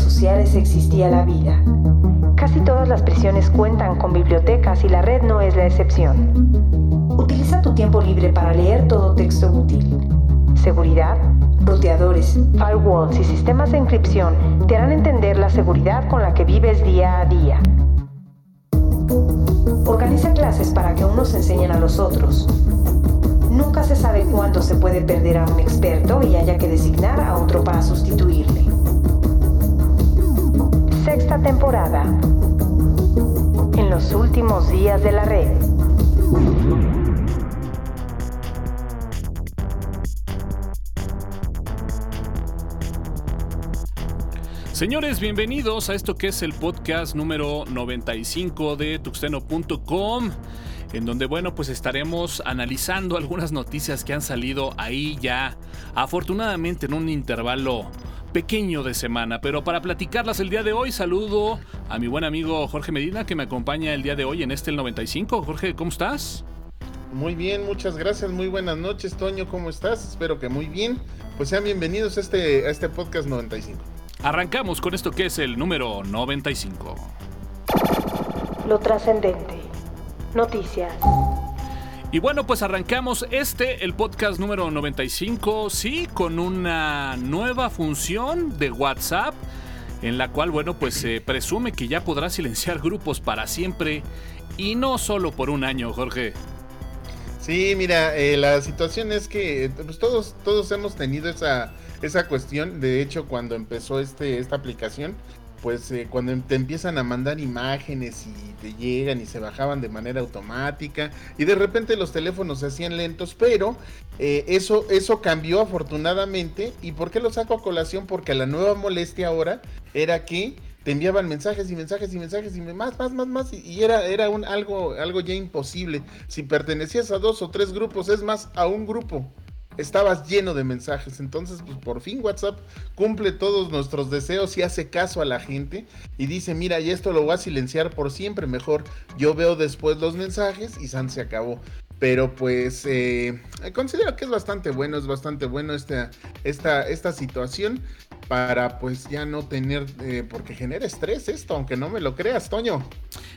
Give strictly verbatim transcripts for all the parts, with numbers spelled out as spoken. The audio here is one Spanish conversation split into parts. redes sociales existía la vida. Casi todas las prisiones cuentan con bibliotecas y la red no es la excepción. Utiliza tu tiempo libre para leer todo texto útil. Seguridad, roteadores, firewalls y sistemas de encripción te harán entender la seguridad con la que vives día a día. Organiza clases para que unos enseñen a los otros. Nunca se sabe cuándo se puede perder a un experto y haya que designar a otro para sustituirle. Sexta temporada. En los últimos días de la red. Señores, bienvenidos a esto que es el podcast número noventa y cinco de tuxteno punto com, en donde, bueno, pues estaremos analizando algunas noticias que han salido ahí ya, afortunadamente en un intervalo pequeño de semana. Pero para platicarlas el día de hoy, saludo a mi buen amigo Jorge Medina, que me acompaña el día de hoy en este el noventa y cinco. Jorge, ¿cómo estás? Muy bien, muchas gracias, muy buenas noches, Toño, ¿cómo estás? Espero que muy bien. Pues sean bienvenidos a este, a este podcast noventa y cinco. Arrancamos con esto que es el número noventa y cinco. Lo trascendente. Noticias. Y bueno, pues arrancamos este, el podcast número noventa y cinco, sí, con una nueva función de WhatsApp, en la cual, bueno, pues se eh, presume que ya podrá silenciar grupos para siempre y no solo por un año, Jorge. Sí, mira, eh, la situación es que pues, todos, todos hemos tenido esa... Esa cuestión, de hecho, cuando empezó este esta aplicación, pues eh, cuando te empiezan a mandar imágenes y te llegan y se bajaban de manera automática y de repente los teléfonos se hacían lentos, pero eh, eso, eso cambió afortunadamente. ¿Y por qué lo saco a colación? Porque la nueva molestia ahora era que te enviaban mensajes y mensajes y mensajes y más, más, más, más, y era, era un, algo, algo ya imposible. Si pertenecías a dos o tres grupos, es más, a un grupo, estabas lleno de mensajes. Entonces, pues por fin WhatsApp cumple todos nuestros deseos y hace caso a la gente y dice, mira, y esto lo voy a silenciar por siempre, mejor yo veo después los mensajes y san se acabó. Pero pues eh, considero que es bastante bueno, es bastante bueno esta, esta, esta situación para pues ya no tener, eh, porque genera estrés esto, aunque no me lo creas, Toño.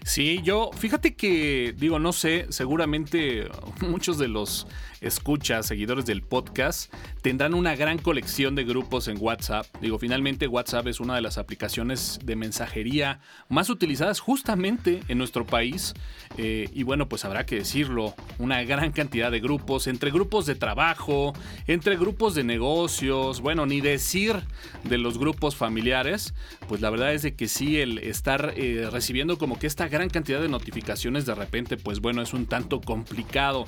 Sí, yo, fíjate que, digo, no sé, seguramente muchos de los escuchas, seguidores del podcast, tendrán una gran colección de grupos en WhatsApp. Digo, finalmente WhatsApp es una de las aplicaciones de mensajería más utilizadas justamente en nuestro país. Eh, y bueno, pues habrá que decirlo, una gran cantidad de grupos, entre grupos de trabajo, entre grupos de negocios, bueno, ni decir de los grupos familiares. Pues la verdad es de que sí, el estar eh, recibiendo como que esta gran cantidad de notificaciones de repente, pues bueno, es un tanto complicado.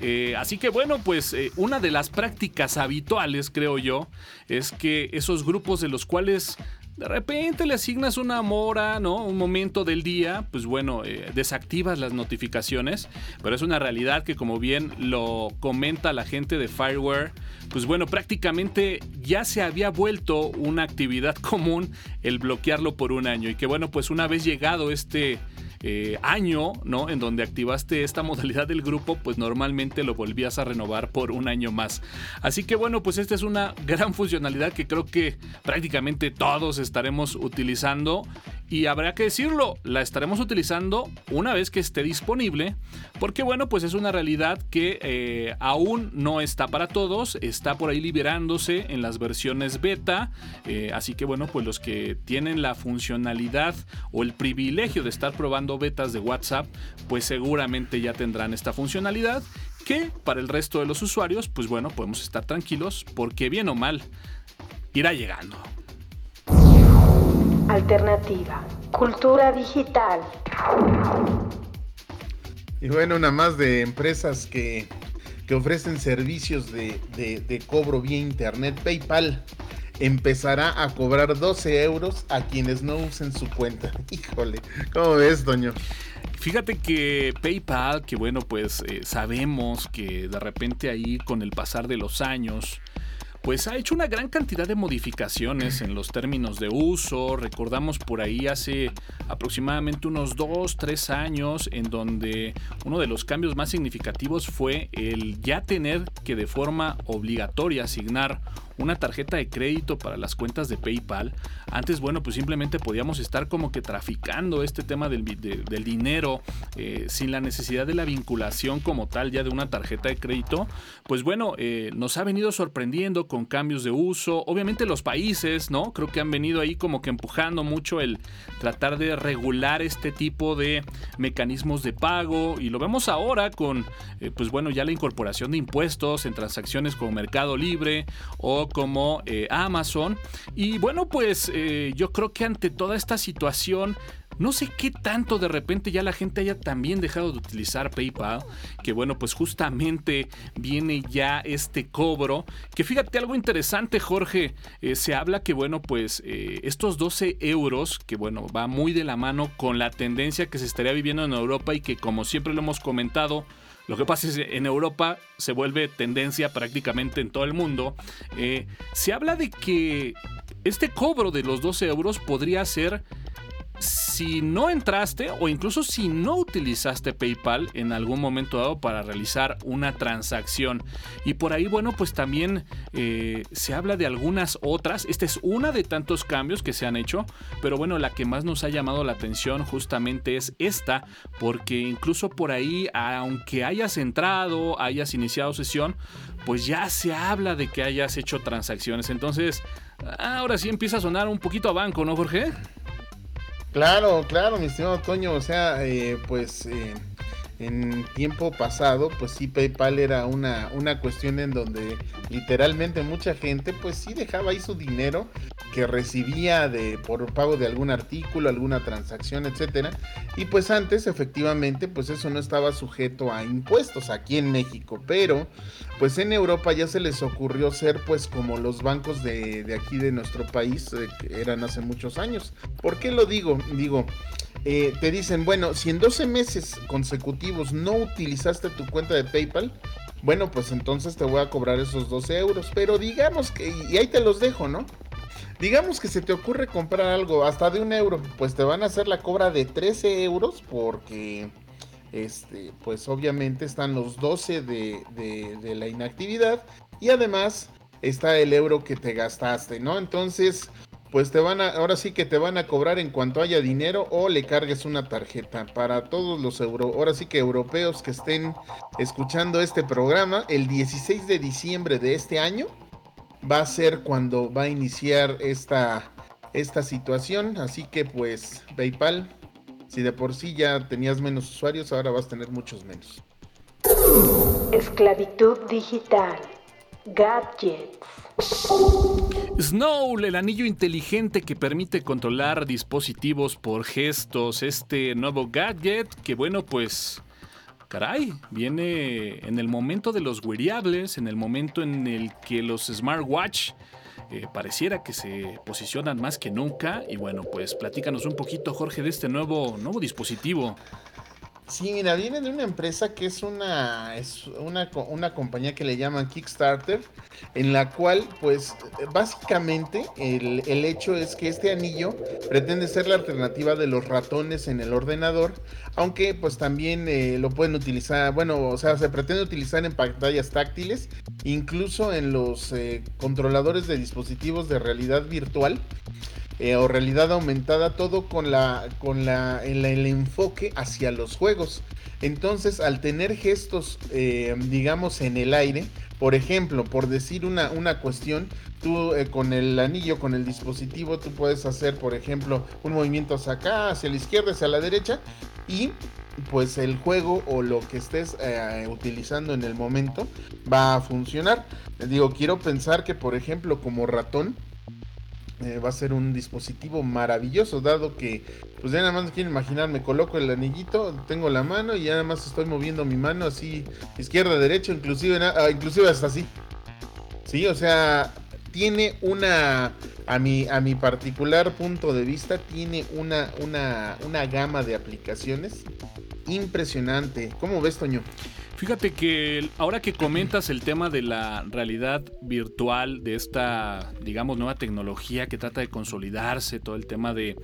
Eh, así que bueno, pues eh, una de las prácticas habituales, creo yo, es que esos grupos de los cuales de repente le asignas una hora, ¿no?, un momento del día, pues bueno, eh, desactivas las notificaciones. Pero es una realidad que, como bien lo comenta la gente de Fireware, pues bueno, prácticamente ya se había vuelto una actividad común el bloquearlo por un año. Y que bueno, pues una vez llegado este Eh, año, ¿no?, en donde activaste esta modalidad del grupo, pues normalmente lo volvías a renovar por un año más. Así que bueno, pues esta es una gran funcionalidad que creo que prácticamente todos estaremos utilizando. Y habrá que decirlo, la estaremos utilizando una vez que esté disponible, porque bueno, pues es una realidad que eh, aún no está para todos, está por ahí liberándose en las versiones beta, eh, así que bueno, pues los que tienen la funcionalidad o el privilegio de estar probando betas de WhatsApp, pues seguramente ya tendrán esta funcionalidad, que para el resto de los usuarios, pues bueno, podemos estar tranquilos, porque bien o mal, irá llegando. Alternativa. Cultura digital. Y bueno, una más de empresas que, que ofrecen servicios de, de, de cobro vía internet. PayPal empezará a cobrar doce euros a quienes no usen su cuenta. Híjole, ¿cómo ves, Toño? Fíjate que PayPal, que bueno, pues eh, sabemos que de repente ahí con el pasar de los años, pues ha hecho una gran cantidad de modificaciones en los términos de uso. Recordamos por ahí hace aproximadamente unos dos, tres años, en donde uno de los cambios más significativos fue el ya tener que de forma obligatoria asignar una tarjeta de crédito para las cuentas de PayPal. Antes, bueno, pues simplemente podíamos estar como que traficando este tema del, de, del dinero eh, sin la necesidad de la vinculación como tal ya de una tarjeta de crédito. Pues bueno, eh, nos ha venido sorprendiendo con cambios de uso. Obviamente los países, ¿no? Creo que han venido ahí como que empujando mucho el tratar de regular este tipo de mecanismos de pago, y lo vemos ahora con, eh, pues bueno, ya la incorporación de impuestos en transacciones como Mercado Libre o como eh, Amazon. Y bueno, pues eh, yo creo que ante toda esta situación, no sé qué tanto de repente ya la gente haya también dejado de utilizar PayPal, que bueno, pues justamente viene ya este cobro, que fíjate algo interesante, Jorge, eh, se habla que bueno, pues eh, estos doce euros, que bueno, va muy de la mano con la tendencia que se estaría viviendo en Europa y que, como siempre lo hemos comentado, lo que pasa es que en Europa se vuelve tendencia prácticamente en todo el mundo. Eh, se habla de que este cobro de los doce euros podría ser si no entraste o incluso si no utilizaste PayPal en algún momento dado para realizar una transacción. Y por ahí, bueno, pues también eh, se habla de algunas otras. Esta es una de tantos cambios que se han hecho, pero bueno, la que más nos ha llamado la atención justamente es esta, porque incluso por ahí, aunque hayas entrado, hayas iniciado sesión, pues ya se habla de que hayas hecho transacciones. Entonces, ahora sí empieza a sonar un poquito a banco, ¿no, Jorge? Claro, claro, mi estimado Toño, o sea, eh, pues eh, en tiempo pasado, pues sí, PayPal era una, una cuestión en donde literalmente mucha gente, pues sí dejaba ahí su dinero que recibía de por pago de algún artículo, alguna transacción, etcétera. Y pues antes, efectivamente, pues eso no estaba sujeto a impuestos aquí en México, pero pues en Europa ya se les ocurrió ser pues como los bancos de, de aquí de nuestro país, eh, que eran hace muchos años. ¿Por qué lo digo? Digo, eh, te dicen, bueno, si en doce meses consecutivos no utilizaste tu cuenta de PayPal, bueno, pues entonces te voy a cobrar esos doce euros, pero digamos que, y ahí te los dejo, ¿no? Digamos que se te ocurre comprar algo hasta de un euro, pues te van a hacer la cobra de trece euros porque, este, pues obviamente están los doce de, de, de la inactividad y además está el euro que te gastaste, ¿no? Entonces, pues te van a, ahora sí que te van a cobrar en cuanto haya dinero o le cargues una tarjeta. Para todos los euro, ahora sí que europeos que estén escuchando este programa, el dieciséis de diciembre de este año va a ser cuando va a iniciar esta, esta situación. Así que pues PayPal, si de por sí ya tenías menos usuarios, ahora vas a tener muchos menos. Esclavitud digital. Gadgets. Snow, el anillo inteligente que permite controlar dispositivos por gestos. Este nuevo gadget que bueno, pues caray, viene en el momento de los wearables, en el momento en el que los smartwatch eh, pareciera que se posicionan más que nunca. Y bueno, pues platícanos un poquito, Jorge, de este nuevo, nuevo dispositivo. Sí, mira, viene de una empresa que es una es una, una compañía que le llaman Kickstarter, en la cual, pues, básicamente el, el hecho es que este anillo pretende ser la alternativa de los ratones en el ordenador, aunque, pues, también eh, lo pueden utilizar, bueno, o sea, se pretende utilizar en pantallas táctiles, incluso en los eh, controladores de dispositivos de realidad virtual. Eh, o realidad aumentada, todo con la con la el, el enfoque hacia los juegos. Entonces, al tener gestos, eh, digamos, en el aire, por ejemplo, por decir una, una cuestión, tú eh, con el anillo, con el dispositivo, tú puedes hacer, por ejemplo, un movimiento hacia acá, hacia la izquierda, hacia la derecha, y pues el juego o lo que estés eh, utilizando en el momento va a funcionar. Digo, quiero pensar que, por ejemplo, como ratón, Eh, va a ser un dispositivo maravilloso, dado que, pues ya nada más quiero imaginar, me coloco el anillito, tengo la mano y ya nada más estoy moviendo mi mano así, izquierda, derecha, inclusive, uh, inclusive hasta así. Sí, o sea, tiene una, a mi, a mi particular punto de vista, tiene una, una, una gama de aplicaciones impresionante. ¿Cómo ves, Toño? Fíjate que ahora que comentas el tema de la realidad virtual, de esta, digamos, nueva tecnología que trata de consolidarse, todo el tema de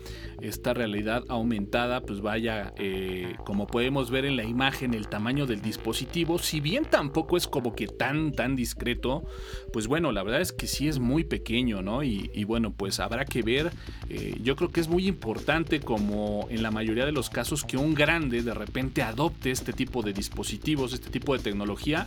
esta realidad aumentada, pues vaya, eh, como podemos ver en la imagen, el tamaño del dispositivo, si bien tampoco es como que tan, tan discreto, pues bueno, la verdad es que sí es muy pequeño, ¿no? Y, y bueno, pues habrá que ver, eh, yo creo que es muy importante, como en la mayoría de los casos, que un grande de repente adopte este tipo de dispositivos, este tipo de tecnología,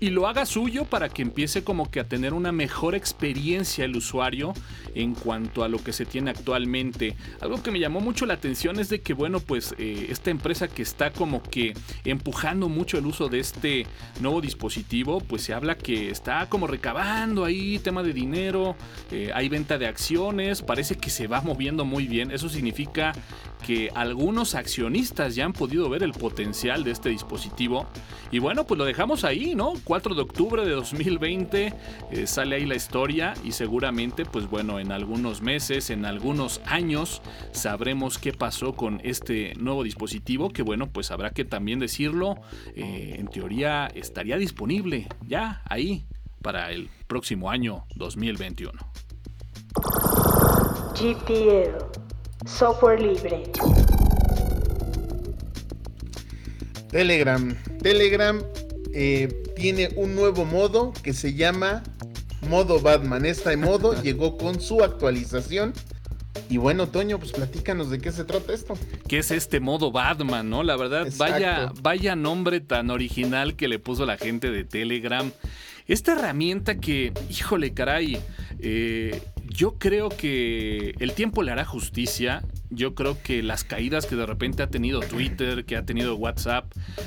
y lo haga suyo para que empiece como que a tener una mejor experiencia el usuario en cuanto a lo que se tiene actualmente. Algo que me llamó mucho la atención es de que, bueno, pues eh, esta empresa que está como que empujando mucho el uso de este nuevo dispositivo, pues se habla que está como recabando ahí tema de dinero, eh, hay venta de acciones, parece que se va moviendo muy bien. Eso significa que algunos accionistas ya han podido ver el potencial de este dispositivo. Y bueno, pues lo dejamos ahí, ¿no? cuatro de octubre de dos mil veinte eh, sale ahí la historia, y seguramente, pues bueno, en algunos meses, en algunos años, sabremos qué pasó con este nuevo dispositivo, que bueno, pues habrá que también decirlo, eh, en teoría estaría disponible ya ahí para el próximo año dos mil veintiuno. G P L, software libre. Telegram, Telegram eh, tiene un nuevo modo que se llama modo Batman. Este modo llegó con su actualización. Y bueno, Toño, pues platícanos de qué se trata esto. ¿Qué es este modo Batman, no? La verdad, vaya, vaya nombre tan original que le puso la gente de Telegram. Esta herramienta que, híjole, caray, eh, yo creo que el tiempo le hará justicia. Yo creo que las caídas que de repente ha tenido Twitter, que ha tenido WhatsApp,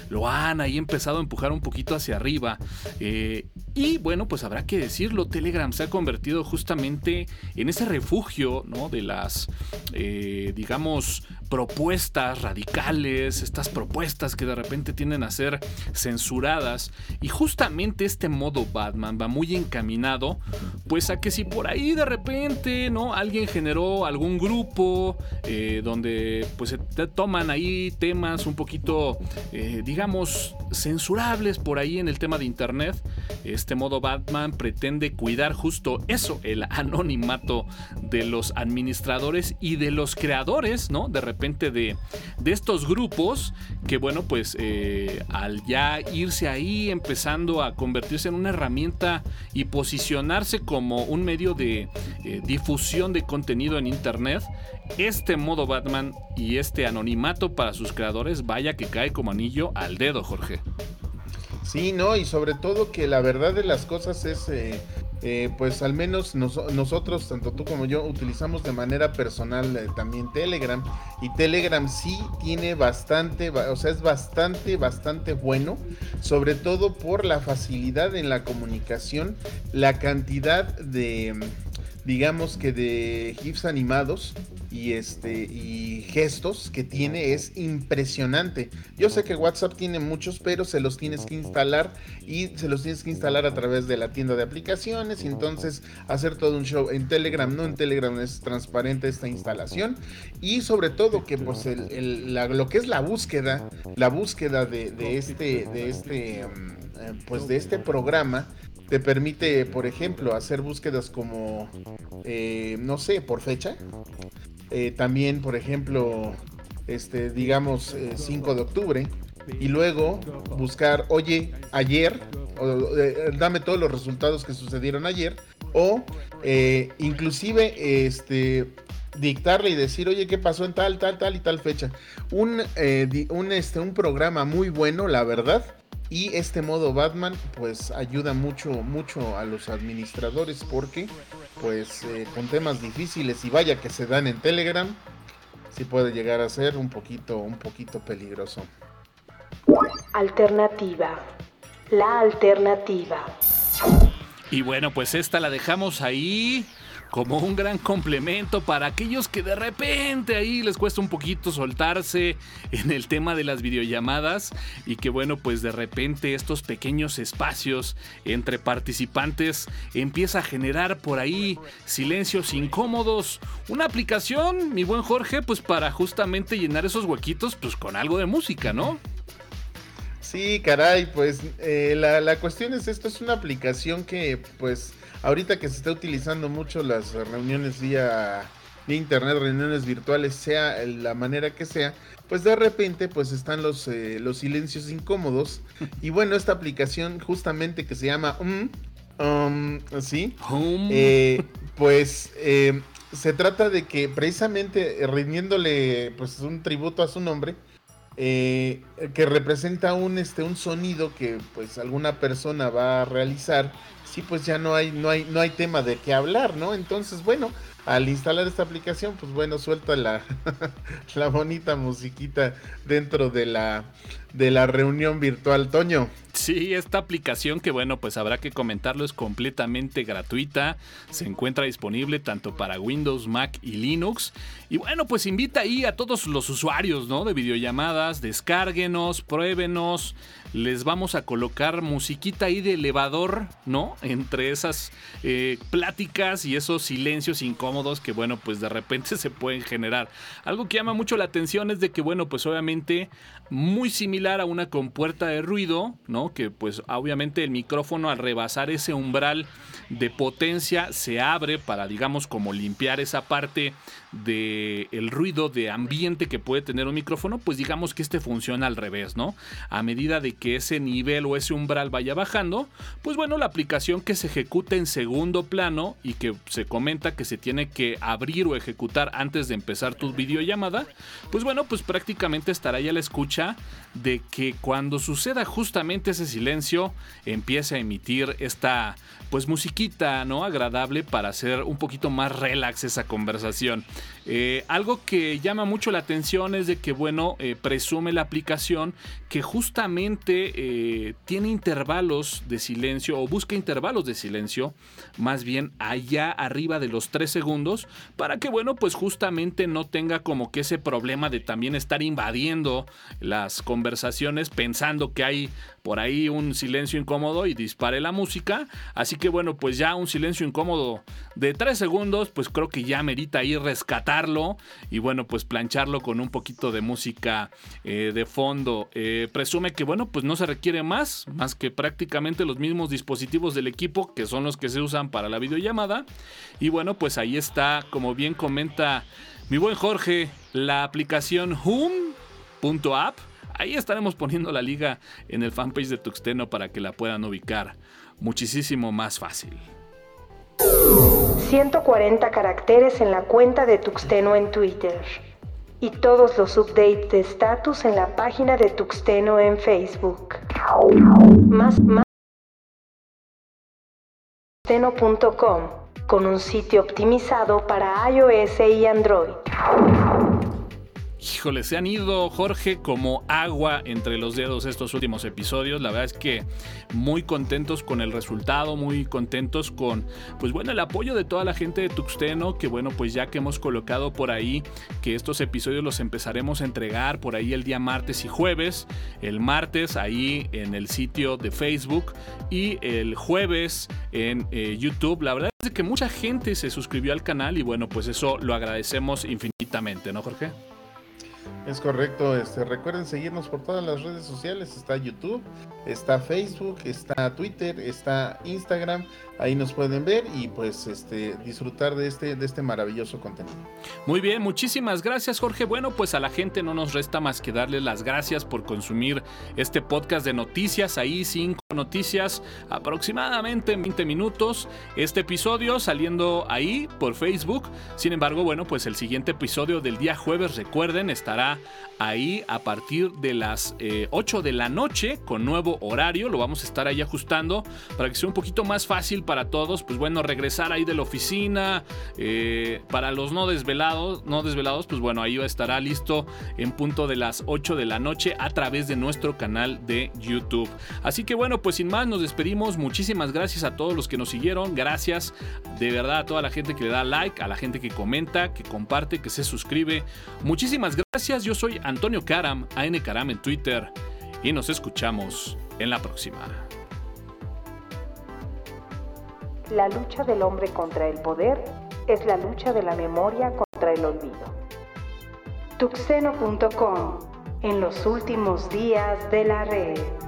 lo han ahí empezado a empujar un poquito hacia arriba. Eh, y bueno, pues habrá que decirlo, Telegram se ha convertido justamente en ese refugio, ¿no? De las, eh, digamos, propuestas radicales, estas propuestas que de repente tienden a ser censuradas. Y justamente este modo Batman va muy encaminado, pues a que si por ahí de repente, ¿no?, alguien generó algún grupo, Eh, donde pues se toman ahí temas un poquito, eh, digamos, censurables por ahí en el tema de internet. Este modo Batman pretende cuidar justo eso, el anonimato de los administradores y de los creadores, ¿no? De repente de, de estos grupos que, bueno, pues eh, al ya irse ahí empezando a convertirse en una herramienta y posicionarse como un medio de eh, difusión de contenido en internet, este modo Batman y este anonimato para sus creadores, vaya que cae como anillo al dedo, Jorge. Sí, no, y sobre todo que la verdad de las cosas es, eh, eh, pues al menos nos, nosotros, tanto tú como yo, utilizamos de manera personal eh, también Telegram, y Telegram sí tiene bastante, o sea, es bastante, bastante bueno, sobre todo por la facilidad en la comunicación, la cantidad de, digamos que de GIFs animados y este y gestos que tiene es impresionante. Yo sé que WhatsApp tiene muchos, pero se los tienes que instalar y se los tienes que instalar a través de la tienda de aplicaciones, y entonces hacer todo un show. En Telegram no, en Telegram es transparente esta instalación, y sobre todo que pues el, el, la, lo que es la búsqueda, la búsqueda de, de este de este pues de este programa te permite, por ejemplo, hacer búsquedas como, eh, no sé, por fecha. Eh, también, por ejemplo, este, digamos, eh, cinco de octubre. Y luego buscar, oye, ayer, o, eh, dame todos los resultados que sucedieron ayer. O eh, inclusive, este... dictarle y decir, oye, ¿qué pasó en tal, tal, tal y tal fecha? Un, eh, di, un, este, un programa muy bueno, la verdad. Y este modo Batman, pues, ayuda mucho, mucho a los administradores, porque, pues, eh, con temas difíciles y vaya que se dan en Telegram, sí puede llegar a ser un poquito, un poquito peligroso. Alternativa. La alternativa. Y bueno, pues esta la dejamos ahí como un gran complemento para aquellos que de repente ahí les cuesta un poquito soltarse en el tema de las videollamadas, y que bueno, pues de repente estos pequeños espacios entre participantes empieza a generar por ahí silencios incómodos. Una aplicación, mi buen Jorge, pues para justamente llenar esos huequitos pues con algo de música, ¿no? Sí, caray, pues eh, la, la cuestión es esto, es una aplicación que pues ahorita que se está utilizando mucho las reuniones vía, vía internet, reuniones virtuales, sea la manera que sea, pues de repente pues están los, eh, los silencios incómodos y bueno, esta aplicación justamente que se llama Mmm, Um, sí, eh, pues eh, se trata de que precisamente rindiéndole pues un tributo a su nombre, eh, que representa un este un sonido que pues alguna persona va a realizar, sí, pues ya no hay no hay no hay tema de qué hablar, ¿no? Entonces, bueno, al instalar esta aplicación, pues bueno, suelta la, la bonita musiquita dentro de la de la reunión virtual, Toño. Sí, esta aplicación que bueno, pues habrá que comentarlo, es completamente gratuita, se encuentra disponible tanto para Windows, Mac y Linux. Y bueno, pues invita ahí a todos los usuarios, ¿no?, de videollamadas, descárguenos, pruébenos, les vamos a colocar musiquita ahí de elevador, ¿no?, entre esas eh, pláticas y esos silencios incómodos que bueno, pues de repente se pueden generar. Algo que llama mucho la atención es de que bueno, pues obviamente muy similar a una compuerta de ruido, ¿no?, que pues obviamente el micrófono al rebasar ese umbral de potencia se abre para, digamos, como limpiar esa parte del ruido de ambiente que puede tener un micrófono, pues digamos que este funciona al revés, ¿no? A medida de que ese nivel o ese umbral vaya bajando, pues bueno, la aplicación que se ejecuta en segundo plano y que se comenta que se tiene que abrir o ejecutar antes de empezar tu videollamada, pues bueno, pues prácticamente estará ya a la escucha de que cuando suceda justamente ese silencio empiece a emitir esta pues musiquita, ¿no?, agradable para hacer un poquito más relax esa conversación. Eh, algo que llama mucho la atención es de que bueno, eh, presume la aplicación que justamente eh, tiene intervalos de silencio o busca intervalos de silencio más bien allá arriba de los tres segundos para que bueno, pues justamente no tenga como que ese problema de también estar invadiendo las conversaciones pensando que hay por ahí un silencio incómodo y dispare la música. Así que bueno, pues ya un silencio incómodo de tres segundos, pues creo que ya merita ir rescatarlo y bueno, pues plancharlo con un poquito de música eh, de fondo. Eh, presume que bueno, pues no se requiere más, más que prácticamente los mismos dispositivos del equipo que son los que se usan para la videollamada. Y bueno, pues ahí está, como bien comenta mi buen Jorge, la aplicación home punto app. Ahí estaremos poniendo la liga en el fanpage de Tuxteno para que la puedan ubicar muchísimo más fácil. ciento cuarenta caracteres en la cuenta de Tuxteno en Twitter y todos los updates de status en la página de Tuxteno en Facebook. Más más tuxteno punto com, con un sitio optimizado para iOS y Android. Híjole, se han ido, Jorge, como agua entre los dedos estos últimos episodios. La verdad es que muy contentos con el resultado, muy contentos con, pues bueno, el apoyo de toda la gente de Tuxteno, que bueno, pues ya que hemos colocado por ahí que estos episodios los empezaremos a entregar por ahí el día martes y jueves. El martes ahí en el sitio de Facebook y el jueves en eh, YouTube. La verdad es que mucha gente se suscribió al canal y bueno, pues eso lo agradecemos infinitamente, ¿no, Jorge? Es correcto, este, recuerden seguirnos por todas las redes sociales, está YouTube, está Facebook, está Twitter, está Instagram, ahí nos pueden ver y pues este, disfrutar de este, de este maravilloso contenido. Muy bien, muchísimas gracias, Jorge. Bueno, pues a la gente no nos resta más que darles las gracias por consumir este podcast de noticias, ahí cinco noticias, aproximadamente veinte minutos, este episodio saliendo ahí por Facebook. Sin embargo, bueno, pues el siguiente episodio del día jueves, recuerden, estará ahí a partir de las eh, ocho de la noche con nuevo horario. Lo vamos a estar ahí ajustando para que sea un poquito más fácil para todos, pues bueno, regresar ahí de la oficina. eh, para los no desvelados, no desvelados, pues bueno, ahí estará listo en punto de las ocho de la noche a través de nuestro canal de YouTube. Así que bueno, pues sin más nos despedimos. Muchísimas gracias a todos los que nos siguieron, gracias de verdad a toda la gente que le da like, a la gente que comenta, que comparte, que se suscribe. Muchísimas gracias, yo soy Antonio Caram, A N Caram en Twitter, y nos escuchamos en la próxima. La lucha del hombre contra el poder es la lucha de la memoria contra el olvido. tuxteno punto com, en los últimos días de la red.